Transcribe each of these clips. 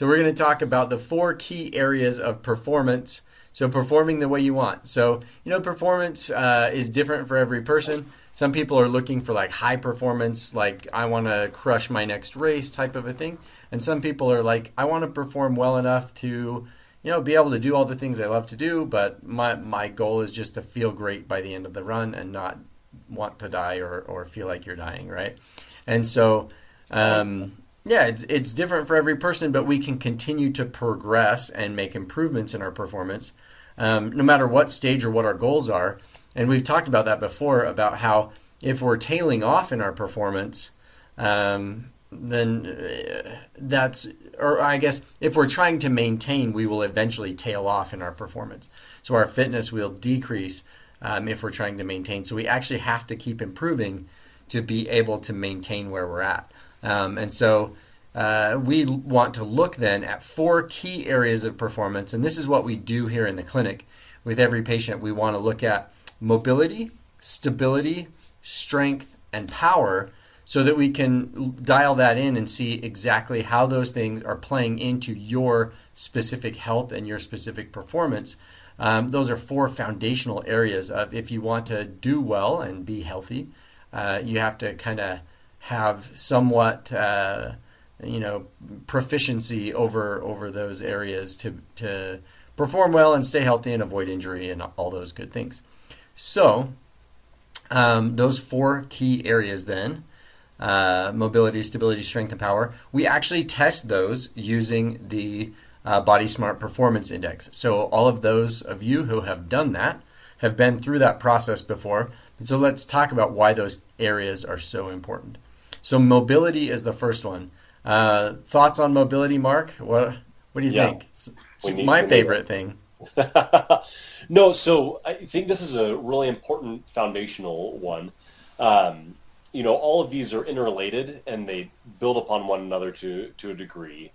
So we're going to talk about the four key areas of performance. So performing the way you want. So, you know, performance is different for every person. Some people are looking for like high performance, like I want to crush my next race type of a thing. And some people are like, I want to perform well enough to, you know, be able to do all the things I love to do, but my goal is just to feel great by the end of the run and not want to die or feel like you're dying, right? And so, yeah, it's different for every person, but we can continue to progress and make improvements in our performance, no matter what stage or what our goals are. And we've talked about that before, about how if we're tailing off in our performance, then that's, or I guess if we're trying to maintain, we will eventually tail off in our performance. So our fitness will decrease if we're trying to maintain. So we actually have to keep improving to be able to maintain where we're at. And so we want to look then at four key areas of performance. And this is what we do here in the clinic. With every patient, we want to look at mobility, stability, strength, and power, so that we can dial that in and see exactly how those things are playing into your specific health and your specific performance. Those are four foundational areas of, if you want to do well and be healthy, you have to kind of have somewhat, you know, proficiency over those areas to perform well and stay healthy and avoid injury and all those good things. So those four key areas then, mobility, stability, strength, and power. We actually test those using the Body Smart Performance Index. So all of those of you who have done that have been through that process before. And so let's talk about why those areas are so important. So mobility is the first one. Thoughts on mobility, Mark? What do you think? It's my favorite thing. No, so I think this is a really important foundational one. You know, all of these are interrelated and they build upon one another to a degree,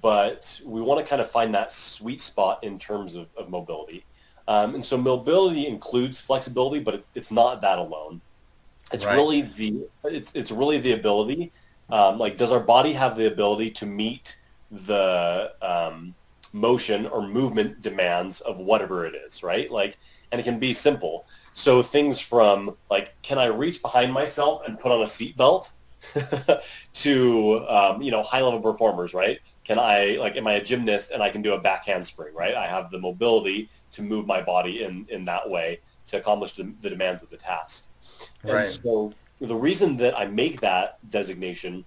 but we want to kind of find that sweet spot in terms of mobility. And so mobility includes flexibility, but it's not that alone. It's right. Really it's really the ability, like does our body have the ability to meet the motion or movement demands of whatever it is, right? Like, and it can be simple. So things from like, can I reach behind myself and put on a seatbelt to, you know, high level performers, right? Can I, like, am I a gymnast and I can do a back handspring, right? I have the mobility to move my body in that way to accomplish the demands of the task. Right. And so the reason that I make that designation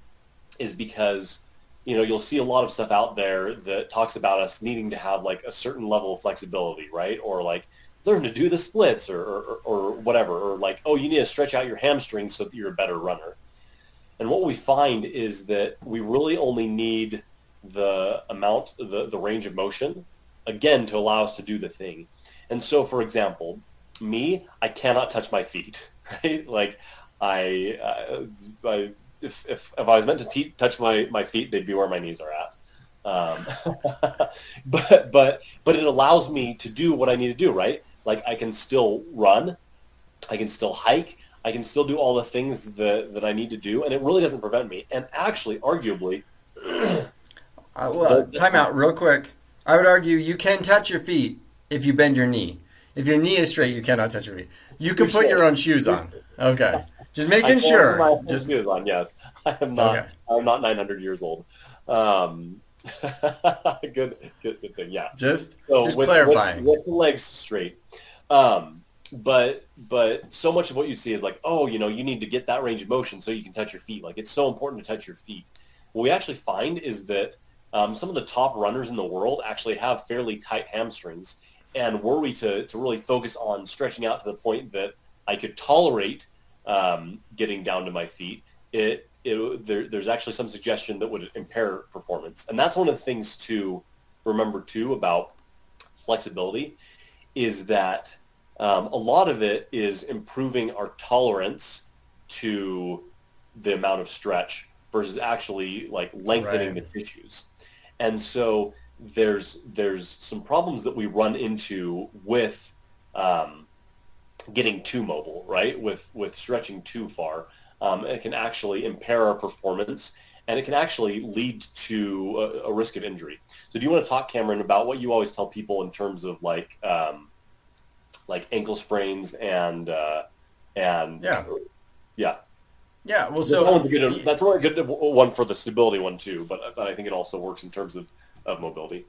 is because, you know, you'll see a lot of stuff out there that talks about us needing to have like a certain level of flexibility, right? Or like, learn to do the splits or whatever, or like, oh, you need to stretch out your hamstrings so that you're a better runner. And what we find is that we really only need the amount, the range of motion, again, to allow us to do the thing. And so, for example, me, I cannot touch my feet, right? Like, if I was meant to touch my feet, they'd be where my knees are at. But it allows me to do what I need to do, right? Like I can still run, I can still hike, I can still do all the things that I need to do, and it really doesn't prevent me. And actually, arguably, well, time out real quick. I would argue you can touch your feet if you bend your knee. If your knee is straight, you cannot touch your feet. You can put your own shoes on. Okay, just making sure. My own shoes on. Yes, I am not. Okay. I'm not 900 years old. Good thing. Yeah. Just clarifying. With the legs straight. But so much of what you see is like, oh, you know, you need to get that range of motion so you can touch your feet. Like it's so important to touch your feet. What we actually find is that some of the top runners in the world actually have fairly tight hamstrings, and were we to really focus on stretching out to the point that I could tolerate getting down to my feet, there's actually some suggestion that would impair performance. And that's one of the things to remember, too, about flexibility is that a lot of it is improving our tolerance to the amount of stretch versus actually, like, lengthening the tissues. And so there's some problems that we run into with getting too mobile, right, with stretching too far. It can actually impair our performance and it can actually lead to a risk of injury. So do you want to talk, Cameron, about what you always tell people in terms of like ankle sprains and yeah. Well, so that's a good one for the stability one too, but I think it also works in terms of mobility.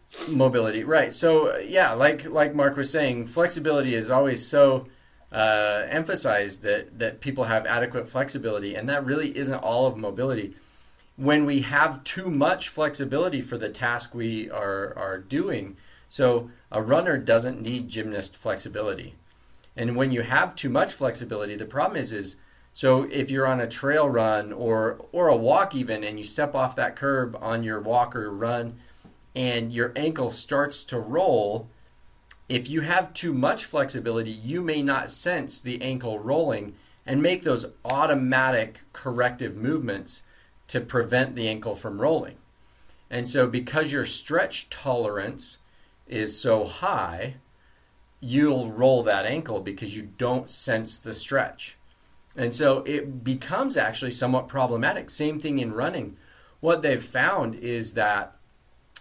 Right. So yeah, like Mark was saying, flexibility is always so emphasized that people have adequate flexibility, and that really isn't all of mobility. When we have too much flexibility for the task we are doing, so a runner doesn't need gymnast flexibility. And when you have too much flexibility, the problem is so if you're on a trail run or a walk even, and you step off that curb on your walk or run and your ankle starts to roll, if you have too much flexibility, you may not sense the ankle rolling and make those automatic corrective movements to prevent the ankle from rolling. And so because your stretch tolerance is so high, you'll roll that ankle because you don't sense the stretch. And so it becomes actually somewhat problematic. Same thing in running. What they've found is that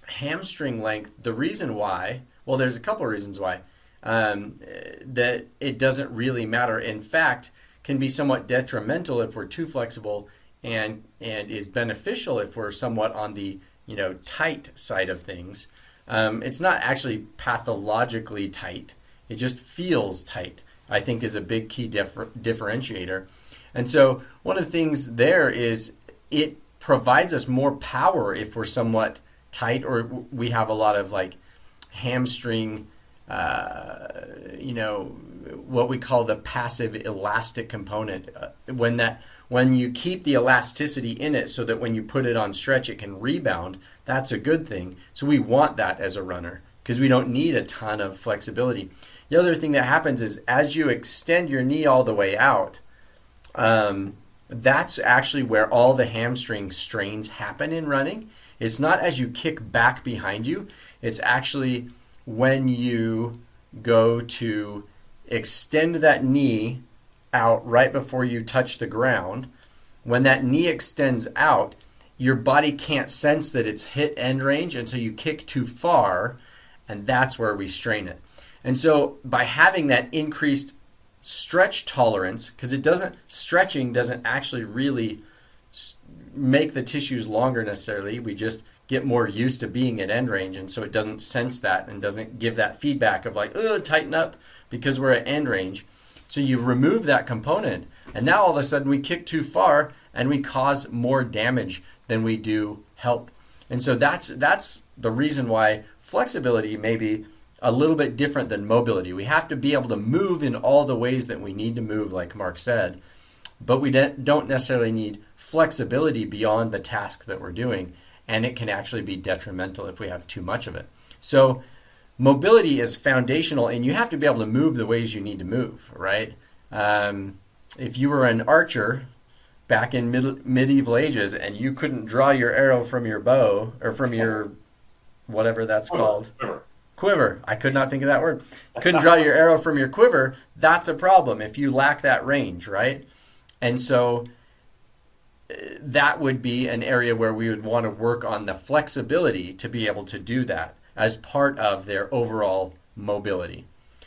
hamstring length, the reason why, well, there's a couple of reasons why, that it doesn't really matter. In fact, can be somewhat detrimental if we're too flexible, and is beneficial if we're somewhat on the tight side of things. It's not actually pathologically tight. It just feels tight, I think, is a big key differentiator. And so one of the things there is it provides us more power if we're somewhat tight, or we have a lot of like hamstring, what we call the passive elastic component. When you keep the elasticity in it so that when you put it on stretch, it can rebound, that's a good thing. So we want that as a runner because we don't need a ton of flexibility. The other thing that happens is as you extend your knee all the way out, that's actually where all the hamstring strains happen in running. It's not as you kick back behind you. It's actually when you go to extend that knee out right before you touch the ground. When that knee extends out, your body can't sense that it's hit end range until you kick too far, and that's where we strain it. And so by having that increased stretch tolerance, because stretching doesn't actually really make the tissues longer necessarily, we just get more used to being at end range, and so it doesn't sense that and doesn't give that feedback of like, oh, tighten up because we're at end range. So you remove that component, and now all of a sudden we kick too far and we cause more damage than we do help. And so that's the reason why flexibility may be a little bit different than mobility. We have to be able to move in all the ways that we need to move, like Mark said, but we don't necessarily need flexibility beyond the task that we're doing, and it can actually be detrimental if we have too much of it. So mobility is foundational, and you have to be able to move the ways you need to move, right? If you were an archer back in medieval ages and you couldn't draw your arrow from your bow or from your whatever that's called, quiver. I could not think of that word. Couldn't draw your arrow from your quiver. That's a problem if you lack that range, right? And so that would be an area where we would want to work on the flexibility to be able to do that as part of their overall mobility.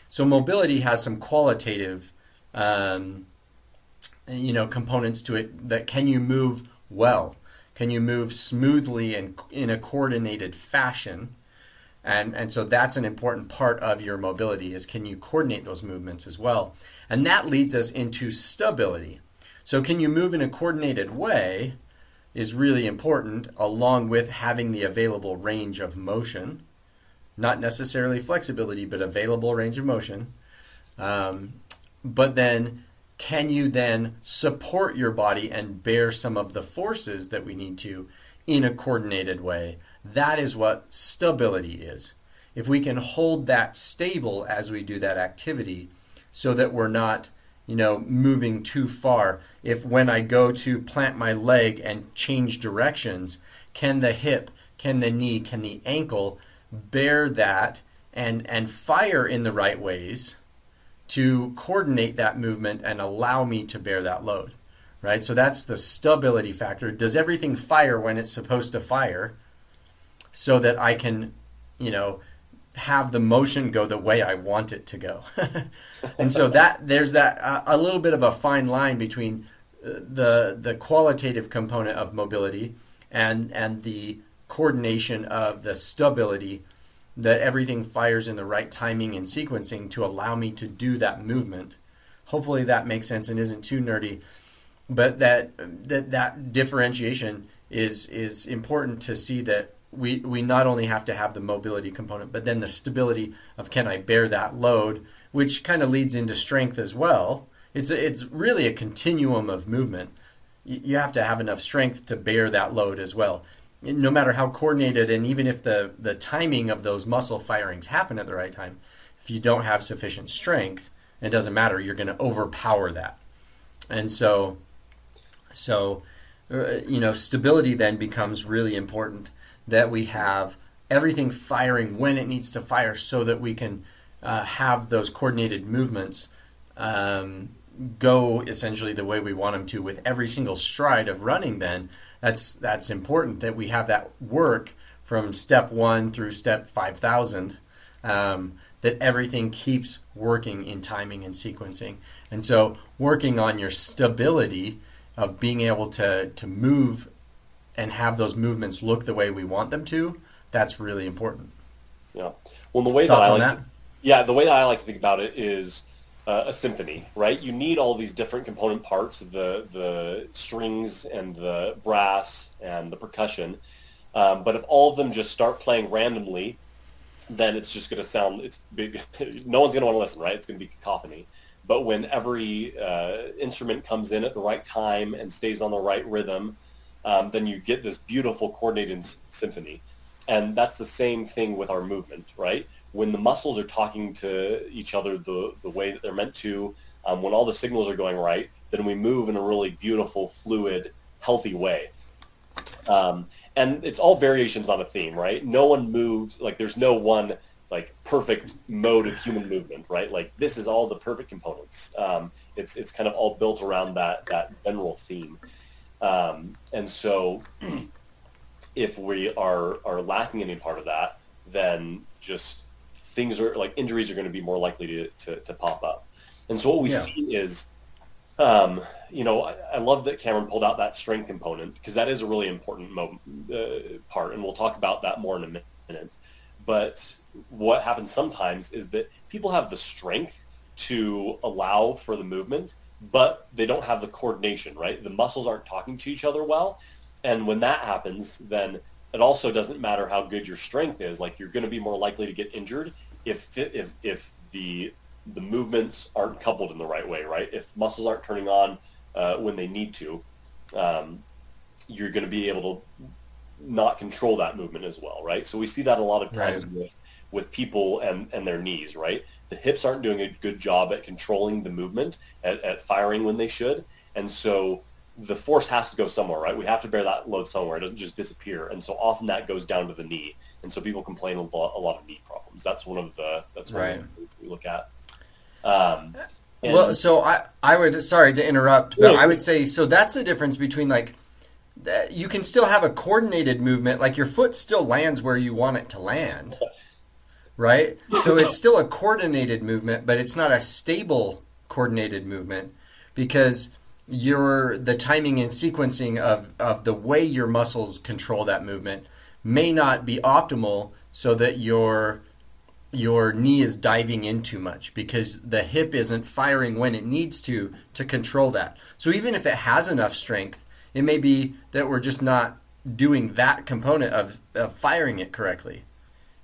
So mobility has some qualitative components to it, that can you move well? Can you move smoothly and in a coordinated fashion? And so that's an important part of your mobility, is can you coordinate those movements as well? And that leads us into stability. So can you move in a coordinated way is really important, along with having the available range of motion, not necessarily flexibility, but available range of motion. But then can you then support your body and bear some of the forces that we need to in a coordinated way? That is what stability is. If we can hold that stable as we do that activity so that we're not moving too far. If when I go to plant my leg and change directions, can the hip, can the knee, can the ankle bear that and fire in the right ways to coordinate that movement and allow me to bear that load, right? So that's the stability factor. Does everything fire when it's supposed to fire so that I can, you know, have the motion go the way I want it to go? And so that there's that a little bit of a fine line between the qualitative component of mobility and the coordination of the stability, that everything fires in the right timing and sequencing to allow me to do that movement. Hopefully that makes sense and isn't too nerdy, but that differentiation is important to see, that we not only have to have the mobility component, but then the stability of, can I bear that load, which kind of leads into strength as well. It's really a continuum of movement. You have to have enough strength to bear that load as well, no matter how coordinated, and even if the timing of those muscle firings happen at the right time, if you don't have sufficient strength, it doesn't matter, you're going to overpower that. And so you know, stability then becomes really important, that we have everything firing when it needs to fire so that we can have those coordinated movements go essentially the way we want them to with every single stride of running. Then that's important, that we have that work from step 1 through step 5,000, that everything keeps working in timing and sequencing. And so working on your stability of being able to move and have those movements look the way we want them to, that's really important. Yeah. Well, the way the way that I like to think about it is a symphony, right? You need all these different component parts, the strings and the brass and the percussion, but if all of them just start playing randomly, then it's just going to sound, it's big. No one's going to want to listen, right? It's going to be cacophony. But when every instrument comes in at the right time and stays on the right rhythm, then you get this beautiful coordinated symphony. And that's the same thing with our movement, right? When the muscles are talking to each other the way that they're meant to, when all the signals are going right, then we move in a really beautiful, fluid, healthy way. And it's all variations on a theme, right? No one moves, like there's no one like perfect mode of human movement, right? Like this is all the perfect components. It's kind of all built around that general theme. And so if we are lacking any part of that, then just things are like injuries are going to be more likely to pop up. And so what we see is, I love that Cameron pulled out that strength component, because that is a really important part. And we'll talk about that more in a minute. But what happens sometimes is that people have the strength to allow for the movement, but they don't have the coordination, right? The muscles aren't talking to each other well. And when that happens, then it also doesn't matter how good your strength is. Like you're going to be more likely to get injured if the movements aren't coupled in the right way, right? If muscles aren't turning on when they need to, you're going to be able to not control that movement as well, right? So we see that a lot of times with people and their knees, right? The hips aren't doing a good job at controlling the movement, at firing when they should. And so the force has to go somewhere, right? We have to bear that load somewhere. It doesn't just disappear. And so often that goes down to the knee. And so people complain a lot of knee problems. That's one we look at. I would, sorry to interrupt, but I would say, so that's the difference between like, you can still have a coordinated movement, like your foot still lands where you want it to land. Right? So it's still a coordinated movement, but it's not a stable coordinated movement, because the timing and sequencing of the way your muscles control that movement may not be optimal, so that your knee is diving in too much because the hip isn't firing when it needs to control that. So even if it has enough strength, it may be that we're just not doing that component of firing it correctly.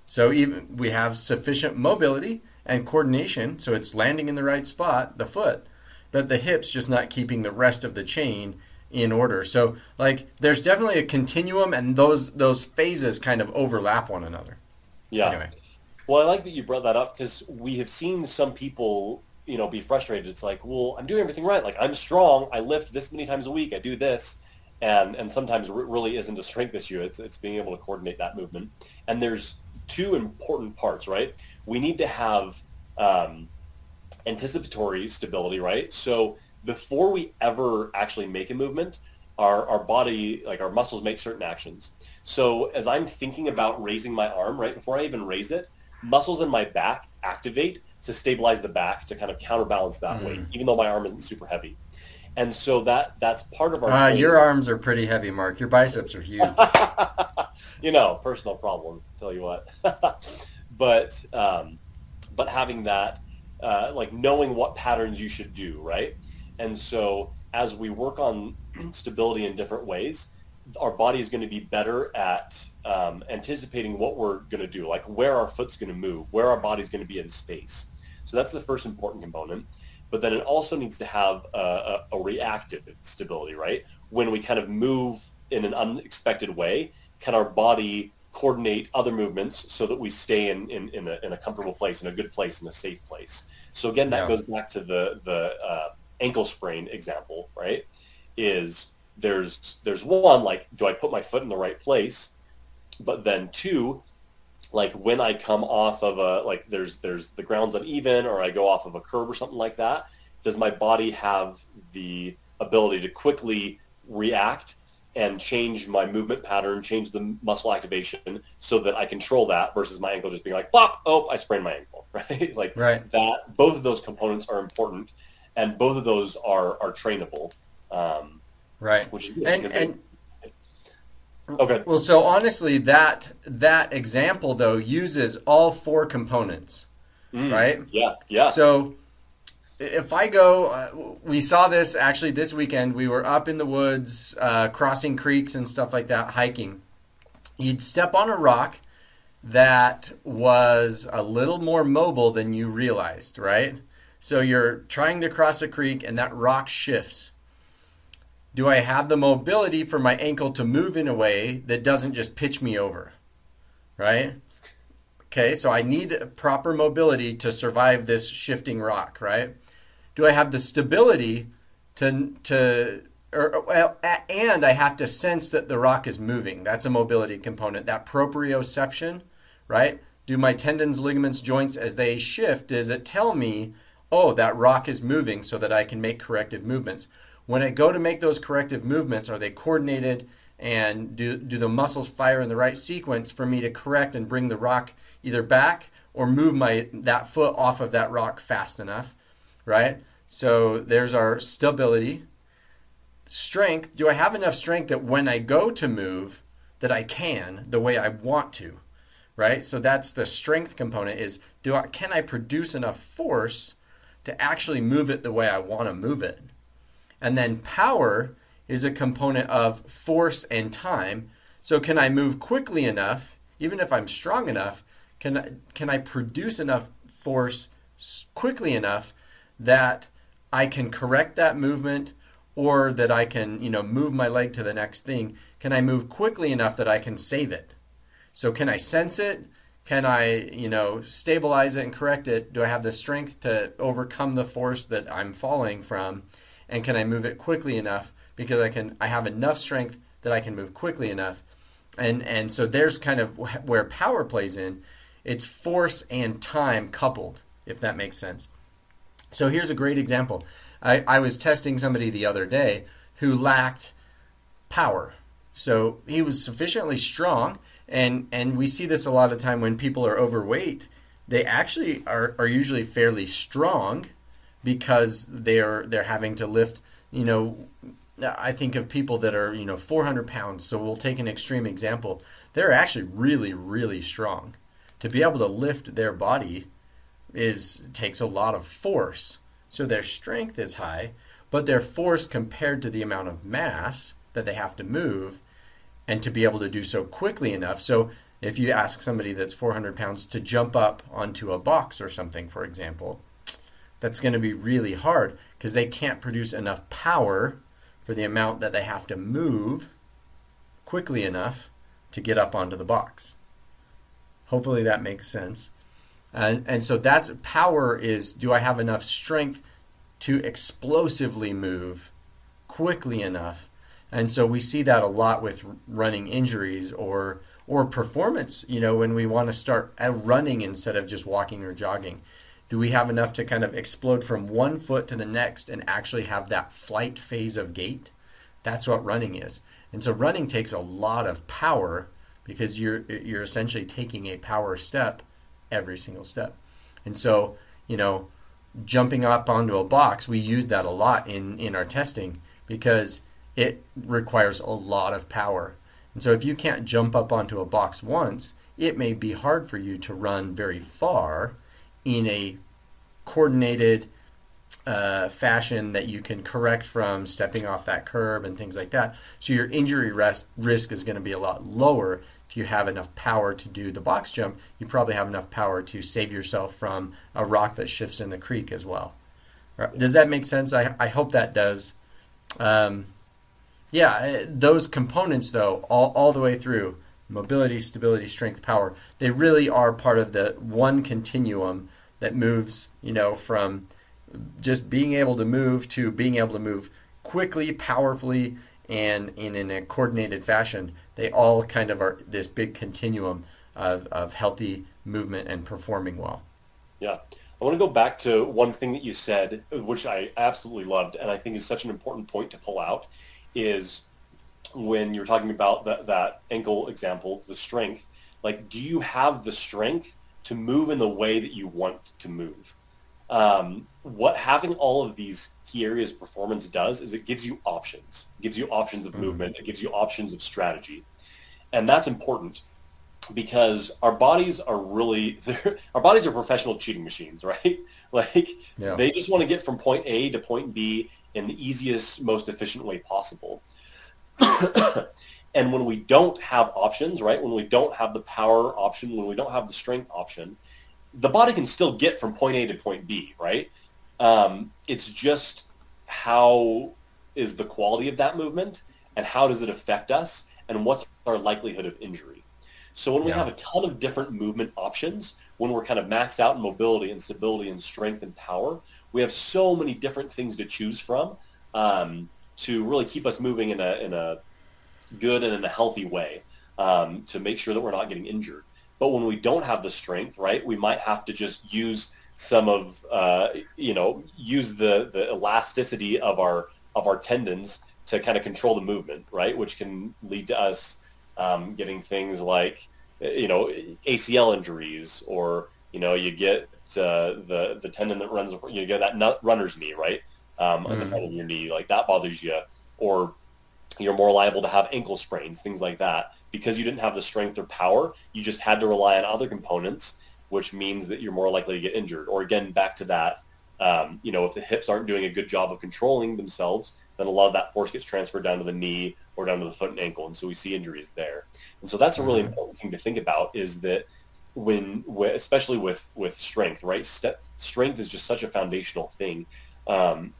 So even we have sufficient mobility and coordination, so it's landing in the right spot, the foot, but the hip's just not keeping the rest of the chain in order. So like there's definitely a continuum, and those phases kind of overlap one another. Yeah. Anyway. Well, I like that you brought that up, because we have seen some people, you know, be frustrated. It's like, well, I'm doing everything right. Like I'm strong. I lift this many times a week. I do this. And sometimes it really isn't a strength issue. It's being able to coordinate that movement. And there's two important parts, right? We need to have anticipatory stability, right? So before we ever actually make a movement, our body, like our muscles, make certain actions. So as I'm thinking about raising my arm, right before I even raise it, muscles in my back activate to stabilize the back to kind of counterbalance that weight, even though my arm isn't super heavy. And so that's part of our... your arms are pretty heavy, Mark. Your biceps are huge. You know, personal problem, tell you what. But having that, like knowing what patterns you should do, right? And so as we work on stability in different ways, our body is going to be better at anticipating what we're going to do, like where our foot's going to move, where our body's going to be in space. So that's the first important component. But then it also needs to have a reactive stability, right? When we kind of move in an unexpected way, can our body coordinate other movements so that we stay in a comfortable place, in a good place, in a safe place? So again, that goes back to the ankle sprain example, right? Is there's one, like, do I put my foot in the right place? But then two, like when I come off of a, like there's the ground's uneven, or I go off of a curb or something like that, does my body have the ability to quickly react and change my movement pattern, change the muscle activation so that I control that versus my ankle just being like, plop, oh, I sprained my ankle, right? Like that, both of those components are important and both of those are trainable. Which is good. Okay. Well, so honestly, that example though uses all four components, right? Yeah. So if I go, we saw this actually this weekend. We were up in the woods, crossing creeks and stuff like that, hiking. You'd step on a rock that was a little more mobile than you realized, right? So you're trying to cross a creek and that rock shifts. Do I have the mobility for my ankle to move in a way that doesn't just pitch me over, right? Okay, so I need proper mobility to survive this shifting rock, right? Do I have the stability and I have to sense that the rock is moving. That's a mobility component. That proprioception, right? Do my tendons, ligaments, joints, as they shift, does it tell me, oh, that rock is moving so that I can make corrective movements? When I go to make those corrective movements, are they coordinated, and do the muscles fire in the right sequence for me to correct and bring the rock either back or move that foot off of that rock fast enough, right? So there's our stability. Strength, do I have enough strength that when I go to move that I can the way I want to, right? So that's the strength component is, can I produce enough force to actually move it the way I want to move it? And then power is a component of force and time. So can I move quickly enough, even if I'm strong enough, can I produce enough force quickly enough that I can correct that movement, or that I can, move my leg to the next thing? Can I move quickly enough that I can save it? So can I sense it? Can I, stabilize it and correct it? Do I have the strength to overcome the force that I'm falling from? And can I move it quickly enough, because I have enough strength that I can move quickly enough. And so there's kind of where power plays in. It's force and time coupled, if that makes sense. So here's a great example. I was testing somebody the other day who lacked power. So he was sufficiently strong, and we see this a lot of the time when people are overweight. They actually are usually fairly strong, because they're having to lift, I think of people that are, 400 pounds. So we'll take an extreme example. They're actually really, really strong. To be able to lift their body takes a lot of force. So their strength is high, but their force compared to the amount of mass that they have to move, and to be able to do so quickly enough. So if you ask somebody that's 400 pounds to jump up onto a box or something, for example, that's going to be really hard because they can't produce enough power for the amount that they have to move quickly enough to get up onto the box. Hopefully that makes sense. And so that's power is, do I have enough strength to explosively move quickly enough? And so we see that a lot with running injuries or performance, when we want to start running instead of just walking or jogging. Do we have enough to kind of explode from one foot to the next and actually have that flight phase of gait? That's what running is. And so running takes a lot of power because you're essentially taking a power step every single step. And so, you know, jumping up onto a box, we use that a lot in our testing because it requires a lot of power. And so if you can't jump up onto a box once, it may be hard for you to run very far in a coordinated fashion that you can correct from stepping off that curb and things like that. So your injury risk is going to be a lot lower if you have enough power to do the box jump. You probably have enough power to save yourself from a rock that shifts in the creek as well. Does that make sense? I hope that does. Yeah, those components though, all the way through, mobility, stability, strength, power, they really are part of the one continuum that moves, you know, from just being able to move to being able to move quickly, powerfully, and in a coordinated fashion. They all kind of are this big continuum of healthy movement and performing well. Yeah. I want to go back to one thing that you said, which I absolutely loved, and I think is such an important point to pull out, is when you're talking about that ankle example, the strength, like, do you have the strength to move in the way that you want to move? What having all of these key areas of performance does is it gives you options. It gives you options of movement. It gives you options of strategy. And that's important because our bodies are really, professional cheating machines, right? Like, yeah, they just want to get from point A to point B in the easiest, most efficient way possible. And when we don't have options, right, when we don't have the power option, when we don't have the strength option, the body can still get from point A to point B, right? It's just how is the quality of that movement and how does it affect us and what's our likelihood of injury. So when we have a ton of different movement options, when we're kind of maxed out in mobility and stability and strength and power, we have so many different things to choose from to really keep us moving in a good and in a healthy way to make sure that we're not getting injured. But when we don't have the strength, right, we might have to just use some of, use the elasticity of our tendons to kind of control the movement, right, which can lead to us getting things like, you know, ACL injuries, or, you know, you get the tendon that runs, you get that runner's knee, right, on the front of your knee, like that bothers you, or you're more liable to have ankle sprains, things like that. Because you didn't have the strength or power, you just had to rely on other components, which means that you're more likely to get injured. Or again, back to that, if the hips aren't doing a good job of controlling themselves, then a lot of that force gets transferred down to the knee or down to the foot and ankle, and so we see injuries there. And so that's a really important thing to think about, is that when especially with strength, right? Strength is just such a foundational thing,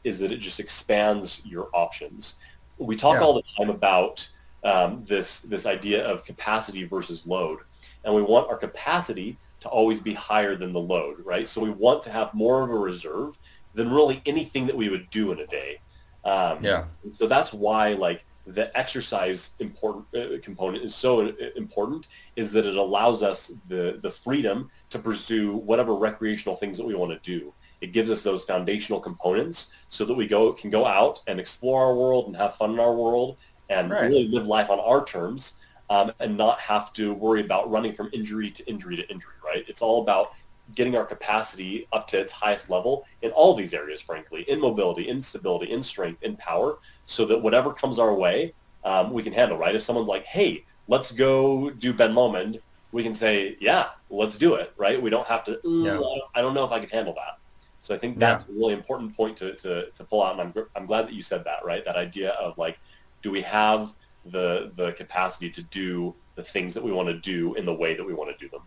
is that it just expands your options. We talk all the time about this idea of capacity versus load. And we want our capacity to always be higher than the load, right? So we want to have more of a reserve than really anything that we would do in a day. So that's why, like, the exercise component is so important, is that it allows us the freedom to pursue whatever recreational things that we want to do. It gives us those foundational components so that we can go out and explore our world and have fun in our world, and really live life on our terms, and not have to worry about running from injury to injury to injury, right? It's all about getting our capacity up to its highest level in all these areas, frankly, in mobility, in stability, in strength, in power, so that whatever comes our way, we can handle, right? If someone's like, hey, let's go do Ben Lomond, we can say, yeah, let's do it, right? We don't have to, I don't know if I can handle that. So I think that's a really important point to pull out, and I'm glad that you said that, right? That idea of, like, do we have the capacity to do the things that we want to do in the way that we want to do them?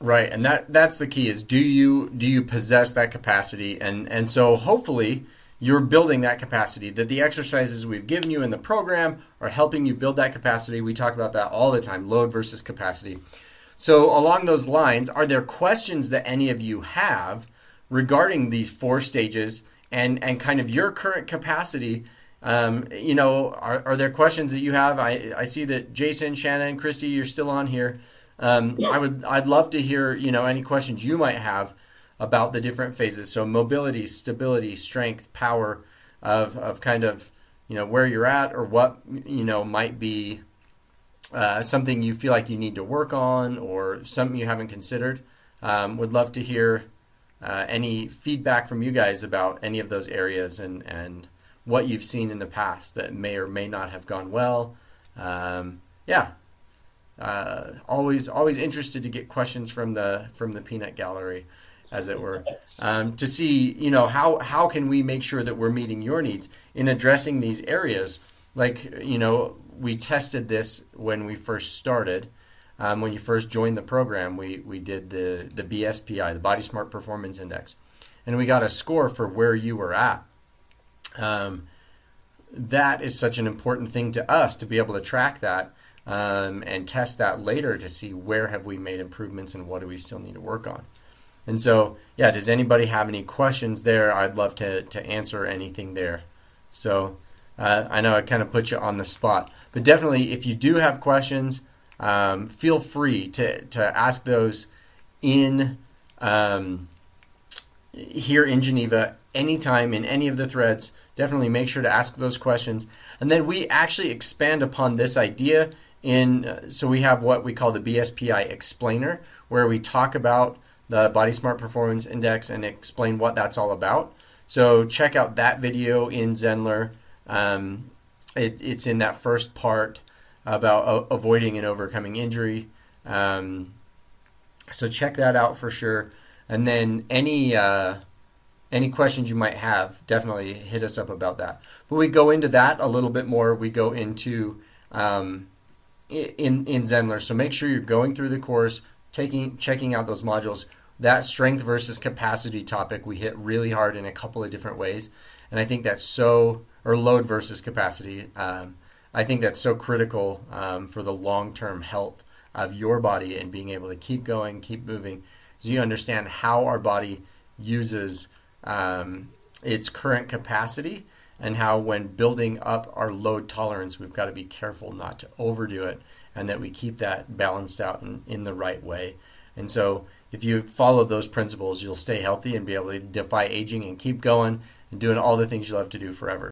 Right, and that's the key, is do you possess that capacity? And so hopefully you're building that capacity, that the exercises we've given you in the program are helping you build that capacity. We talk about that all the time, load versus capacity. So along those lines, are there questions that any of you have regarding these four stages and kind of your current capacity? Are there questions that you have? I see that Jason, Shannon, and Christy, you're still on here. I'd love to hear, any questions you might have. about the different phases. So mobility, stability, strength, power of kind of, you know, where you're at or what, you know, might be something you feel like you need to work on or something you haven't considered. Would love to hear any feedback from you guys about any of those areas and what you've seen in the past that may or may not have gone well. Always interested to get questions from the peanut gallery, as it were, to see, you know, how can we make sure that we're meeting your needs in addressing these areas. Like, you know, we tested this when we first started. When you first joined the program, we did the BSPI, the Body Smart Performance Index, and we got a score for where you were at. That is such an important thing to us to be able to track that and test that later to see where have we made improvements and what do we still need to work on. And so, yeah, does anybody have any questions there? I'd love to answer anything there. So I know I kind of put you on the spot, but definitely if you do have questions, feel free to ask those in here in Geneva anytime in any of the threads. Definitely make sure to ask those questions. And then we actually expand upon this idea so we have what we call the BSPI explainer, where we talk about the Body Smart Performance Index and explain what that's all about. So check out that video in Zendler. It's in that first part about avoiding and overcoming injury. So check that out for sure. And then any questions you might have, definitely hit us up about that. But we go into that a little bit more. We go into in Zendler. So make sure you're going through the course, checking out those modules. That strength versus capacity topic we hit really hard in a couple of different ways. And I think that's or load versus capacity. I think that's so critical for the long-term health of your body and being able to keep going, keep moving, so you understand how our body uses its current capacity and how when building up our load tolerance, we've got to be careful not to overdo it and that we keep that balanced out in the right way. And so if you follow those principles, you'll stay healthy and be able to defy aging and keep going and doing all the things you love to do forever.